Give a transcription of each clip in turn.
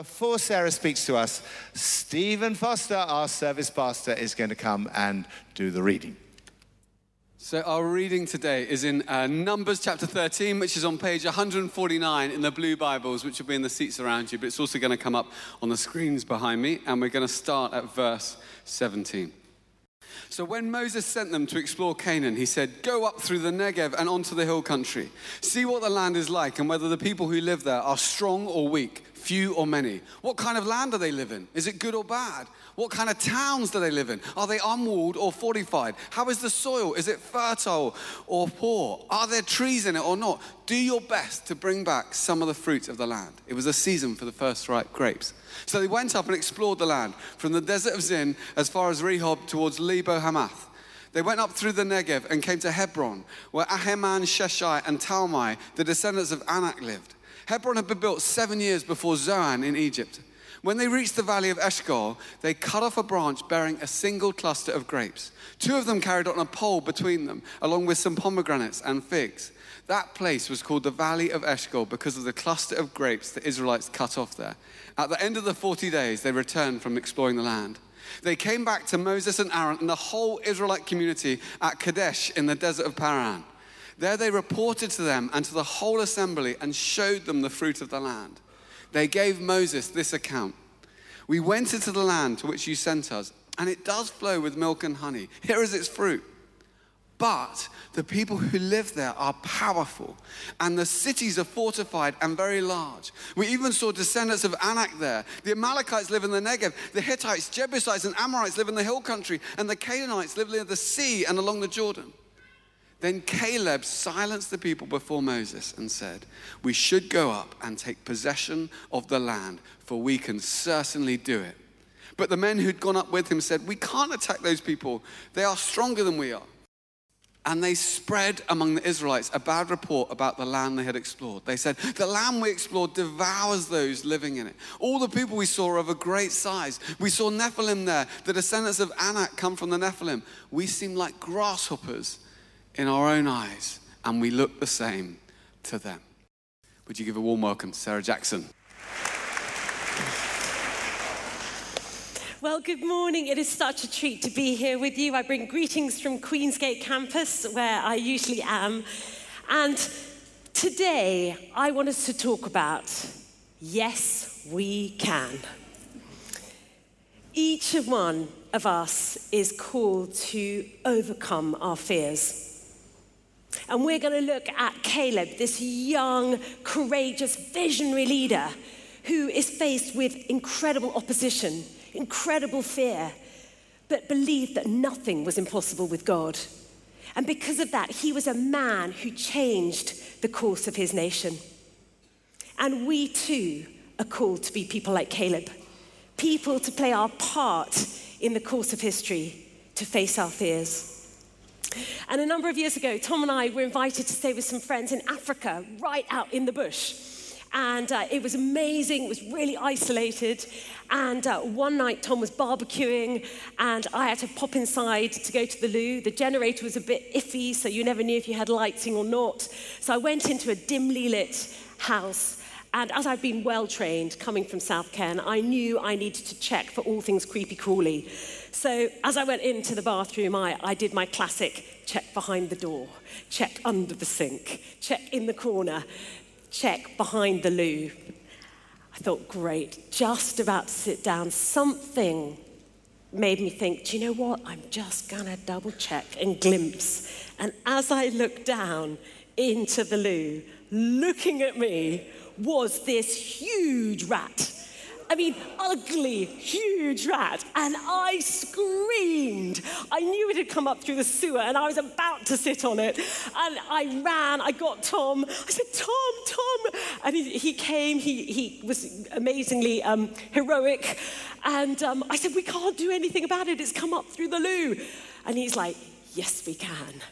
Before Sarah speaks to us, Stephen Foster, our service pastor, is going to come and do the reading. So our reading today is in Numbers chapter 13, which is on page 149 in the Blue Bibles, which will be in the seats around you, but it's also going to come up on the screens behind me, and we're going to start at verse 17. So when Moses sent them to explore Canaan, he said, "Go up through the Negev and onto the hill country. See what the land is like and whether the people who live there are strong or weak, few or many. What kind of land do they live in? Is it good or bad? What kind of towns do they live in? Are they unwalled or fortified? How is the soil? Is it fertile or poor? Are there trees in it or not? Do your best to bring back some of the fruits of the land." It was a season for the first ripe grapes. So they went up and explored the land from the desert of Zin as far as Rehob towards Lebo Hamath. They went up through the Negev and came to Hebron, where Ahiman, Sheshai, and Talmai, the descendants of Anak, lived. Hebron had been built 7 years before Zoan in Egypt. When they reached the valley of Eshcol, they cut off a branch bearing a single cluster of grapes. Two of them carried on a pole between them, along with some pomegranates and figs. That place was called the Valley of Eshcol because of the cluster of grapes the Israelites cut off there. At the end of the 40 days, they returned from exploring the land. They came back to Moses and Aaron and the whole Israelite community at Kadesh in the desert of Paran. There they reported to them and to the whole assembly and showed them the fruit of the land. They gave Moses this account. "We went into the land to which you sent us, and it does flow with milk and honey. Here is its fruit. But the people who live there are powerful, and the cities are fortified and very large. We even saw descendants of Anak there. The Amalekites live in the Negev. The Hittites, Jebusites, and Amorites live in the hill country, and the Canaanites live near the sea and along the Jordan." Then Caleb silenced the people before Moses and said, "We should go up and take possession of the land, for we can certainly do it." But the men who'd gone up with him said, "We can't attack those people. They are stronger than we are." And they spread among the Israelites a bad report about the land they had explored. They said, "The land we explored devours those living in it. All the people we saw are of a great size. We saw Nephilim there. The descendants of Anak come from the Nephilim. We seem like grasshoppers in our own eyes, and we look the same to them." Would you give a warm welcome to Sarah Jackson? Well, good morning. It is such a treat to be here with you. I bring greetings from Queensgate campus, where I usually am. And today, I want us to talk about yes, we can. Each one of us is called to overcome our fears. And we're going to look at Caleb, this young, courageous, visionary leader who is faced with incredible opposition, incredible fear, but believed that nothing was impossible with God. And because of that, he was a man who changed the course of his nation. And we too are called to be people like Caleb, people to play our part in the course of history, to face our fears. And a number of years ago, Tom and I were invited to stay with some friends in Africa, right out in the bush. And it was amazing, it was really isolated. And one night, Tom was barbecuing, and I had to pop inside to go to the loo. The generator was a bit iffy, so you never knew if you had lighting or not. So I went into a dimly lit house. And as I've been well-trained coming from South Ken, I knew I needed to check for all things creepy-crawly. So as I went into the bathroom, I did my classic check behind the door, check under the sink, check in the corner, check behind the loo. I thought, great, just about to sit down. Something made me think, do you know what? I'm just going to double-check and glimpse. And as I looked down into the loo, looking at me, was this huge rat. I mean, ugly, huge rat. And I screamed. I knew it had come up through the sewer, and I was about to sit on it. And I ran, I got Tom. I said, Tom. And he came, he was amazingly heroic. And I said, "We can't do anything about it. It's come up through the loo." And he's like, "Yes, we can.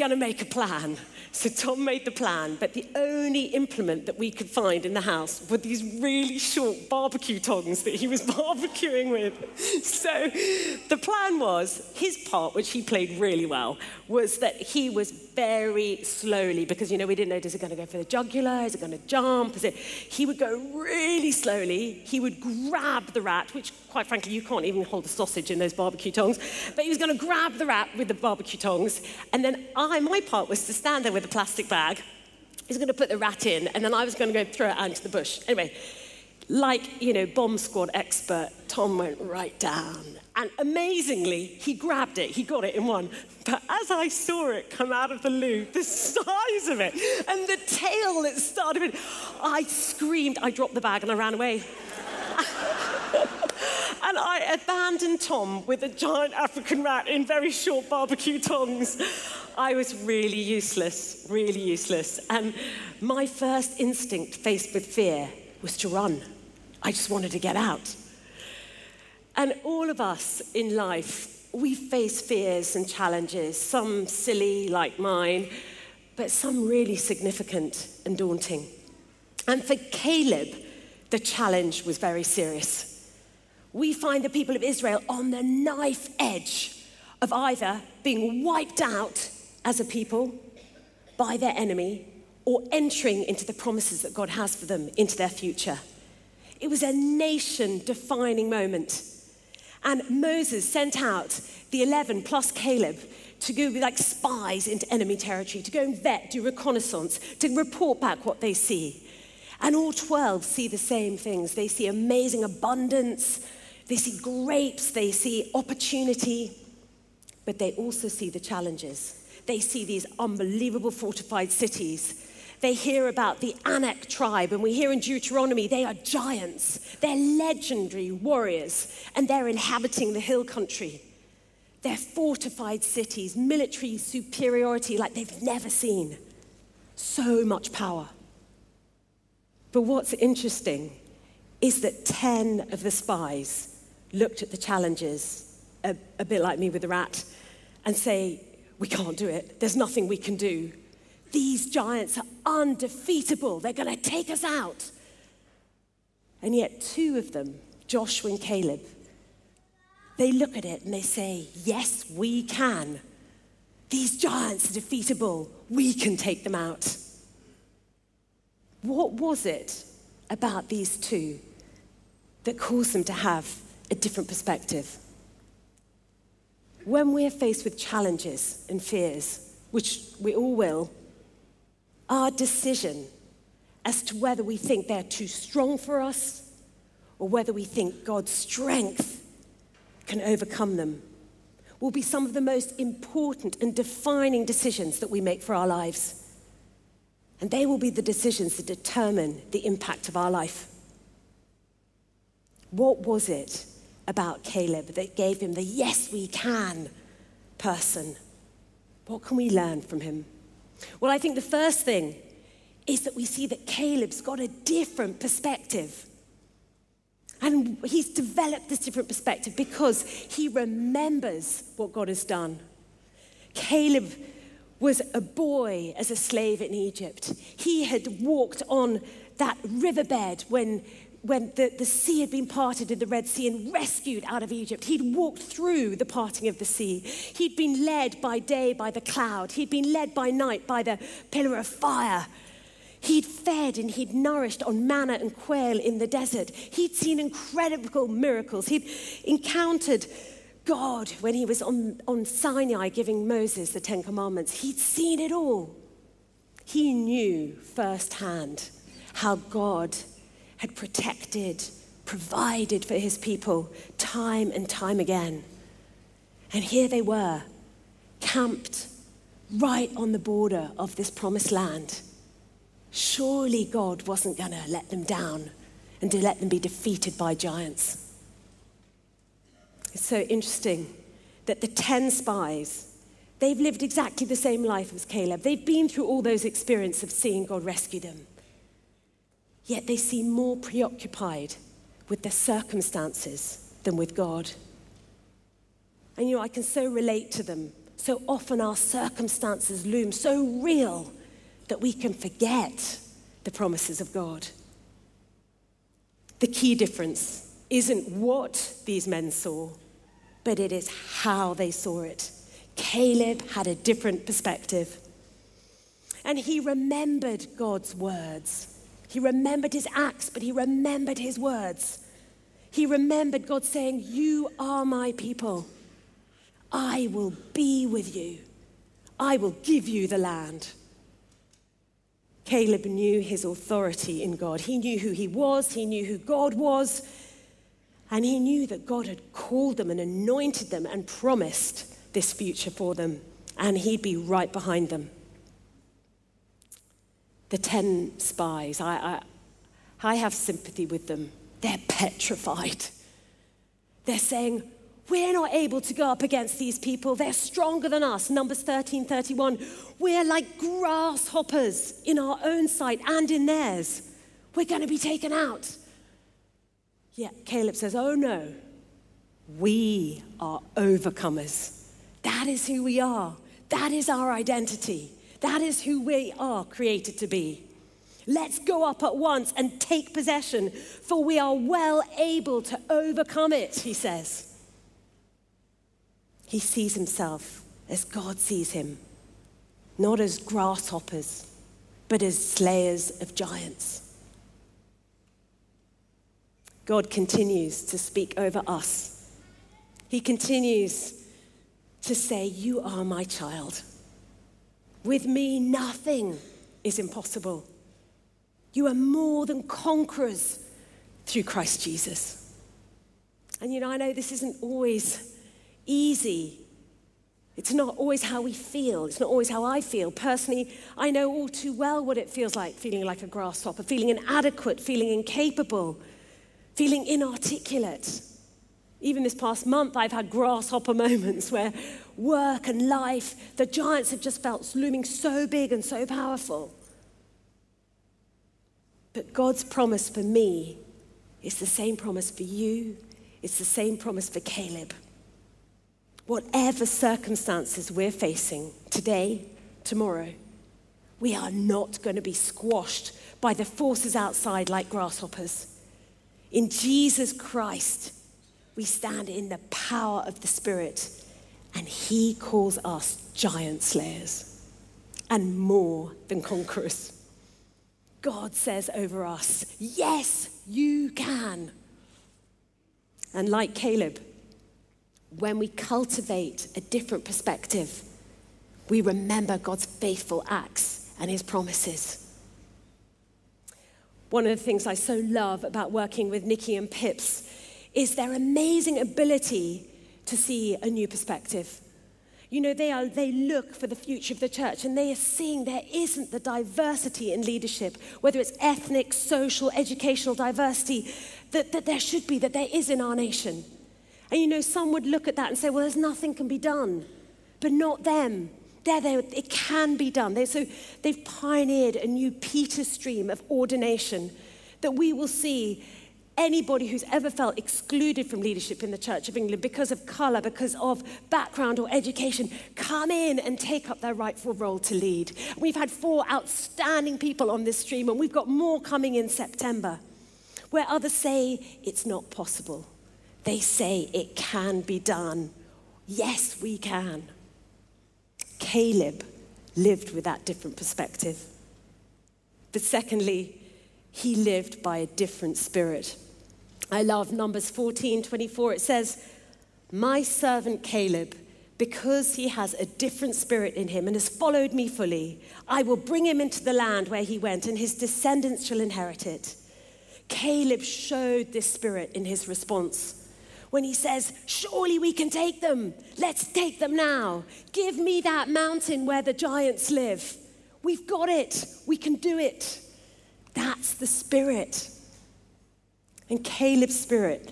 going to make a plan. So Tom made the plan, but the only implement that we could find in the house were these really short barbecue tongs that he was barbecuing with. So the plan was, his part, which he played really well, was that he was very slowly, because, you know, we didn't know, is it going to go for the jugular? Is it going to jump? He would go really slowly. He would grab the rat, which, quite frankly, you can't even hold a sausage in those barbecue tongs. But he was going to grab the rat with the barbecue tongs. And then my part was to stand there with a plastic bag. He's going to put the rat in, and then I was going to go throw it out into the bush. Anyway, like, you know, bomb squad expert, Tom went right down. And amazingly, he grabbed it. He got it in one. But as I saw it come out of the loo, the size of it and the tail that started it, I screamed. I dropped the bag and I ran away. And I abandoned Tom with a giant African rat in very short barbecue tongs. I was really useless, really useless. And my first instinct, faced with fear, was to run. I just wanted to get out. And all of us in life, we face fears and challenges, some silly, like mine, but some really significant and daunting. And for Caleb, the challenge was very serious. We find the people of Israel on the knife edge of either being wiped out as a people by their enemy or entering into the promises that God has for them into their future. It was a nation-defining moment. And Moses sent out the 11 plus Caleb to go be like spies into enemy territory, to go and vet, do reconnaissance, to report back what they see. And all 12 see the same things. They see amazing abundance. They see grapes. They see opportunity. But they also see the challenges. They see these unbelievable fortified cities. They hear about the Anak tribe, and we hear in Deuteronomy, they are giants. They're legendary warriors, and they're inhabiting the hill country. They're fortified cities, military superiority like they've never seen. So much power. But what's interesting is that 10 of the spies looked at the challenges, a bit like me with the rat, and say, we can't do it. There's nothing we can do. These giants are undefeatable. They're going to take us out. And yet 2 of them, Joshua and Caleb, they look at it and they say, yes, we can. These giants are defeatable. We can take them out. What was it about these 2 that caused them to have a different perspective? When we're faced with challenges and fears, which we all will, our decision as to whether we think they're too strong for us or whether we think God's strength can overcome them will be some of the most important and defining decisions that we make for our lives. And they will be the decisions that determine the impact of our life. What was it about Caleb that gave him the yes, we can person? What can we learn from him? Well, I think the first thing is that we see that Caleb's got a different perspective. And he's developed this different perspective because he remembers what God has done. Caleb was a boy as a slave in Egypt. He had walked on that riverbed when the sea had been parted in the Red Sea and rescued out of Egypt. He'd walked through the parting of the sea. He'd been led by day by the cloud. He'd been led by night by the pillar of fire. He'd fed and he'd nourished on manna and quail in the desert. He'd seen incredible miracles. He'd encountered God, when he was on Sinai giving Moses the 10 Commandments, he'd seen it all. He knew firsthand how God had protected, provided for his people time and time again. And here they were, camped right on the border of this promised land. Surely God wasn't going to let them down and to let them be defeated by giants. It's so interesting that the 10 spies, they've lived exactly the same life as Caleb. They've been through all those experiences of seeing God rescue them. Yet they seem more preoccupied with their circumstances than with God. And, you know, I can so relate to them. So often our circumstances loom so real that we can forget the promises of God. The key difference isn't what these men saw, but it is how they saw it. Caleb had a different perspective. And he remembered God's words. He remembered his acts, but he remembered his words. He remembered God saying, "You are my people. I will be with you. I will give you the land." Caleb knew his authority in God. He knew who he was. He knew who God was. And he knew that God had called them and anointed them and promised this future for them. And he'd be right behind them. The 10 spies, I have sympathy with them. They're petrified. They're saying, "We're not able to go up against these people. They're stronger than us." Numbers 13:31. "We're like grasshoppers in our own sight and in theirs. We're going to be taken out." Yet Caleb says, "Oh no, we are overcomers." That is who we are. That is our identity. That is who we are created to be. "Let's go up at once and take possession, for we are well able to overcome it," he says. He sees himself as God sees him, not as grasshoppers, but as slayers of giants. God continues to speak over us. He continues to say, "You are my child. With me, nothing is impossible. You are more than conquerors through Christ Jesus." And I know this isn't always easy. It's not always how we feel. It's not always how I feel. Personally, I know all too well what it feels like, feeling like a grasshopper, feeling inadequate, feeling incapable, feeling inarticulate. Even this past month, I've had grasshopper moments where work and life, the giants have just felt looming so big and so powerful. But God's promise for me is the same promise for you. It's the same promise for Caleb. Whatever circumstances we're facing today, tomorrow, we are not going to be squashed by the forces outside like grasshoppers. In Jesus Christ, we stand in the power of the Spirit, and he calls us giant slayers and more than conquerors. God says over us, "Yes, you can." And like Caleb, when we cultivate a different perspective, we remember God's faithful acts and his promises. One of the things I so love about working with Nikki and Pips is their amazing ability to see a new perspective. They look for the future of the church, and they are seeing there isn't the diversity in leadership, whether it's ethnic, social, educational diversity, that there should be, that there is in our nation. And some would look at that and say, "Well, there's nothing can be done," but not them. It can be done. So they've pioneered a new Peter stream of ordination that we will see. Anybody who's ever felt excluded from leadership in the Church of England because of colour, because of background or education, come in and take up their rightful role to lead. We've had 4 outstanding people on this stream, and we've got more coming in September. Where others say it's not possible, they say it can be done. Yes, we can. Caleb lived with that different perspective. But secondly, he lived by a different spirit. I love Numbers 14:24. It says, "My servant Caleb, because he has a different spirit in him and has followed me fully, I will bring him into the land where he went, and his descendants shall inherit it." Caleb showed this spirit in his response when he says, "Surely we can take them. Let's take them now. Give me that mountain where the giants live. We've got it. We can do it." That's the spirit. And Caleb's spirit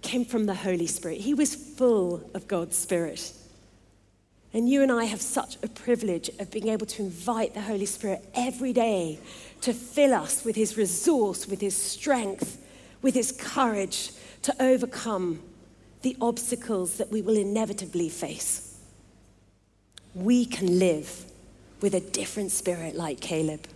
came from the Holy Spirit. He was full of God's Spirit. And you and I have such a privilege of being able to invite the Holy Spirit every day to fill us with his resource, with his strength, with his courage to overcome the obstacles that we will inevitably face. we can live with a different spirit like Caleb.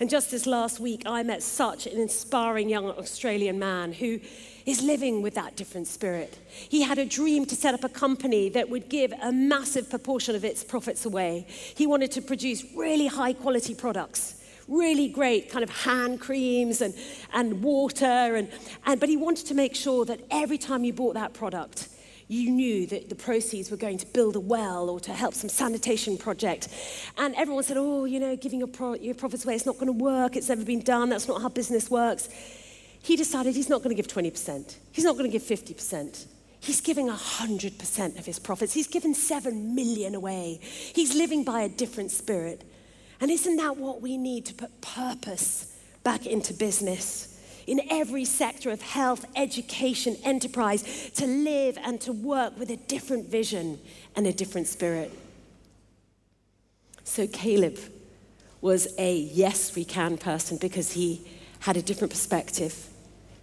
And just this last week, I met such an inspiring young Australian man who is living with that different spirit. He had a dream to set up a company that would give a massive proportion of its profits away. He wanted to produce really high quality products, really great kind of hand creams and water, but he wanted to make sure that every time you bought that product, you knew that the proceeds were going to build a well or to help some sanitation project. And everyone said, oh, you know, giving your profits away, it's not going to work. It's never been done. That's not how business works. He decided he's not going to give 20%. He's not going to give 50%. He's giving 100% of his profits. He's given 7 million away. He's living by a different spirit. And isn't that what we need to put purpose back into business? In every sector of health, education, enterprise, to live and to work with a different vision and a different spirit. So Caleb was a yes, we can person because he had a different perspective.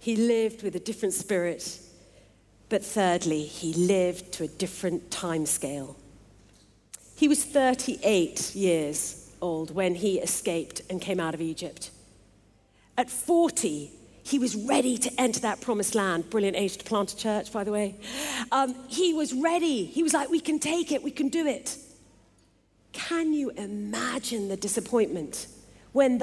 He lived with a different spirit. But thirdly, he lived to a different time scale. He was 38 years old when he escaped and came out of Egypt. At 40, he was ready to enter that promised land. Brilliant age to plant a church, by the way. He was ready. He was like, we can take it. We can do it. Can you imagine the disappointment when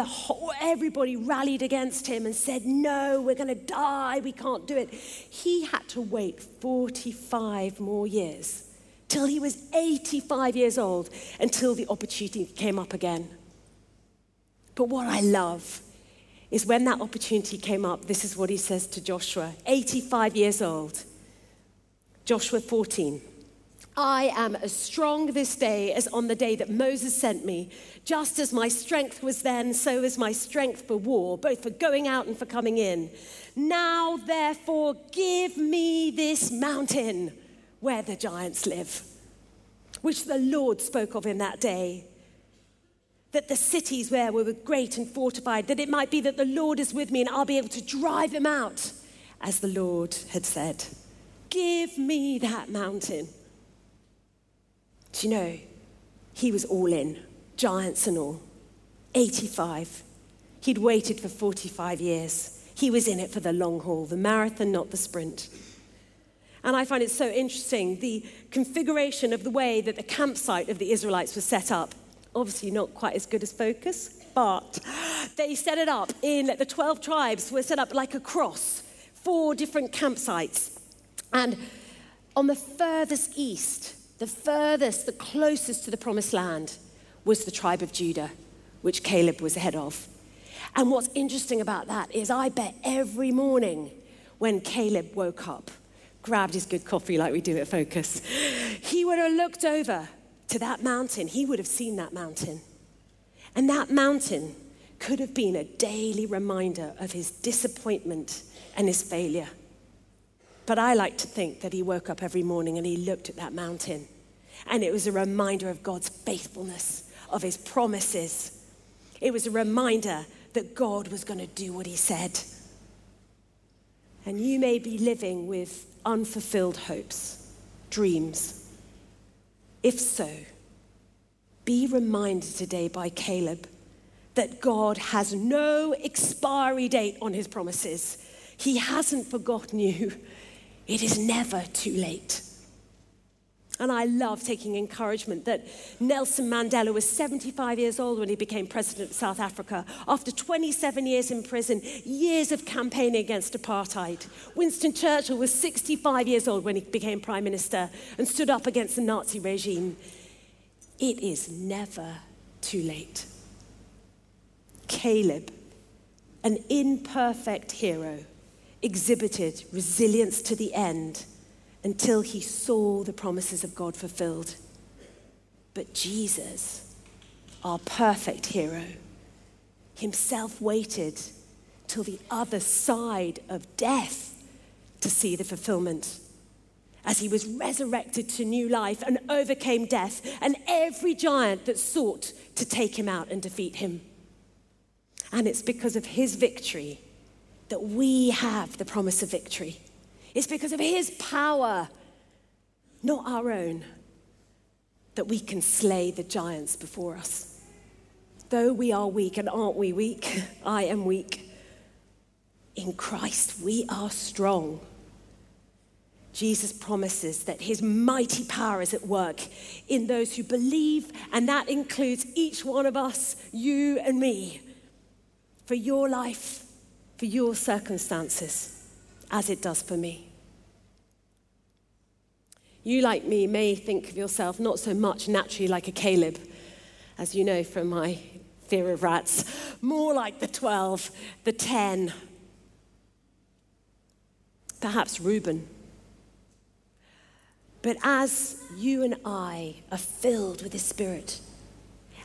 everybody rallied against him and said, no, we're going to die. We can't do it. He had to wait 45 more years till he was 85 years old until the opportunity came up again. But what I love is when that opportunity came up, this is what he says to Joshua, 85 years old. Joshua 14. I am as strong this day as on the day that Moses sent me. Just as my strength was then, so is my strength for war, both for going out and for coming in. Now, therefore, give me this mountain where the giants live, which the Lord spoke of in that day. That the cities where we were great and fortified, that it might be that the Lord is with me and I'll be able to drive them out, as the Lord had said. Give me that mountain. Do you know, he was all in, giants and all, 85. He'd waited for 45 years. He was in it for the long haul, the marathon, not the sprint. And I find it so interesting, the configuration of the way that the campsite of the Israelites was set up. Obviously not quite as good as Focus, but they set it up in the 12 tribes were set up like a cross, 4 different campsites. And on the furthest east, the closest to the promised land was the tribe of Judah, which Caleb was head of. And what's interesting about that is I bet every morning when Caleb woke up, grabbed his good coffee like we do at Focus, he would have looked over to that mountain, he would have seen that mountain. And that mountain could have been a daily reminder of his disappointment and his failure. But I like to think that he woke up every morning and he looked at that mountain. And it was a reminder of God's faithfulness, of his promises. It was a reminder that God was going to do what he said. And you may be living with unfulfilled hopes, dreams. If so, be reminded today by Caleb that God has no expiry date on his promises. He hasn't forgotten you. It is never too late. And I love taking encouragement that Nelson Mandela was 75 years old when he became president of South Africa. After 27 years in prison, years of campaigning against apartheid. Winston Churchill was 65 years old when he became prime minister and stood up against the Nazi regime. It is never too late. Caleb, an imperfect hero, exhibited resilience to the end until he saw the promises of God fulfilled. But Jesus, our perfect hero, himself waited till the other side of death to see the fulfillment, as he was resurrected to new life and overcame death and every giant that sought to take him out and defeat him. And it's because of his victory that we have the promise of victory. It's because of his power, not our own, that we can slay the giants before us. Though we are weak, and aren't we weak? I am weak. In Christ, we are strong. Jesus promises that his mighty power is at work in those who believe, and that includes each one of us, you and me, for your life, for your circumstances, as it does for me. You, like me, may think of yourself not so much naturally like a Caleb, as you know from my fear of rats, more like the 12, the 10, perhaps Reuben. But as you and I are filled with his Spirit,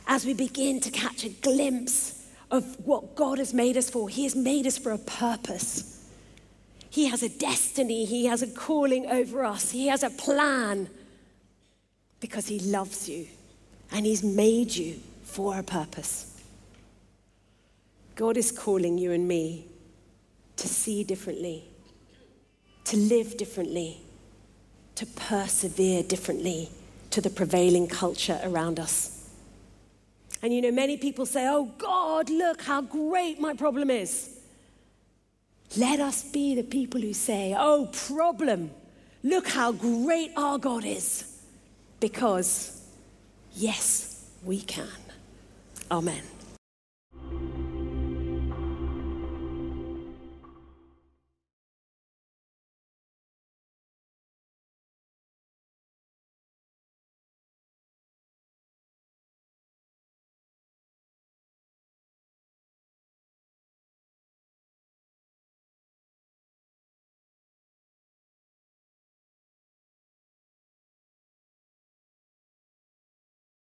as we begin to catch a glimpse of what God has made us for, he has made us for a purpose. He has a destiny, he has a calling over us, he has a plan, because he loves you and he's made you for a purpose. God is calling you and me to see differently, to live differently, to persevere differently to the prevailing culture around us. And you know, many people say, oh God, look how great my problem is. Let us be the people who say, oh, problem, look how great our God is. Because, yes, we can. Amen.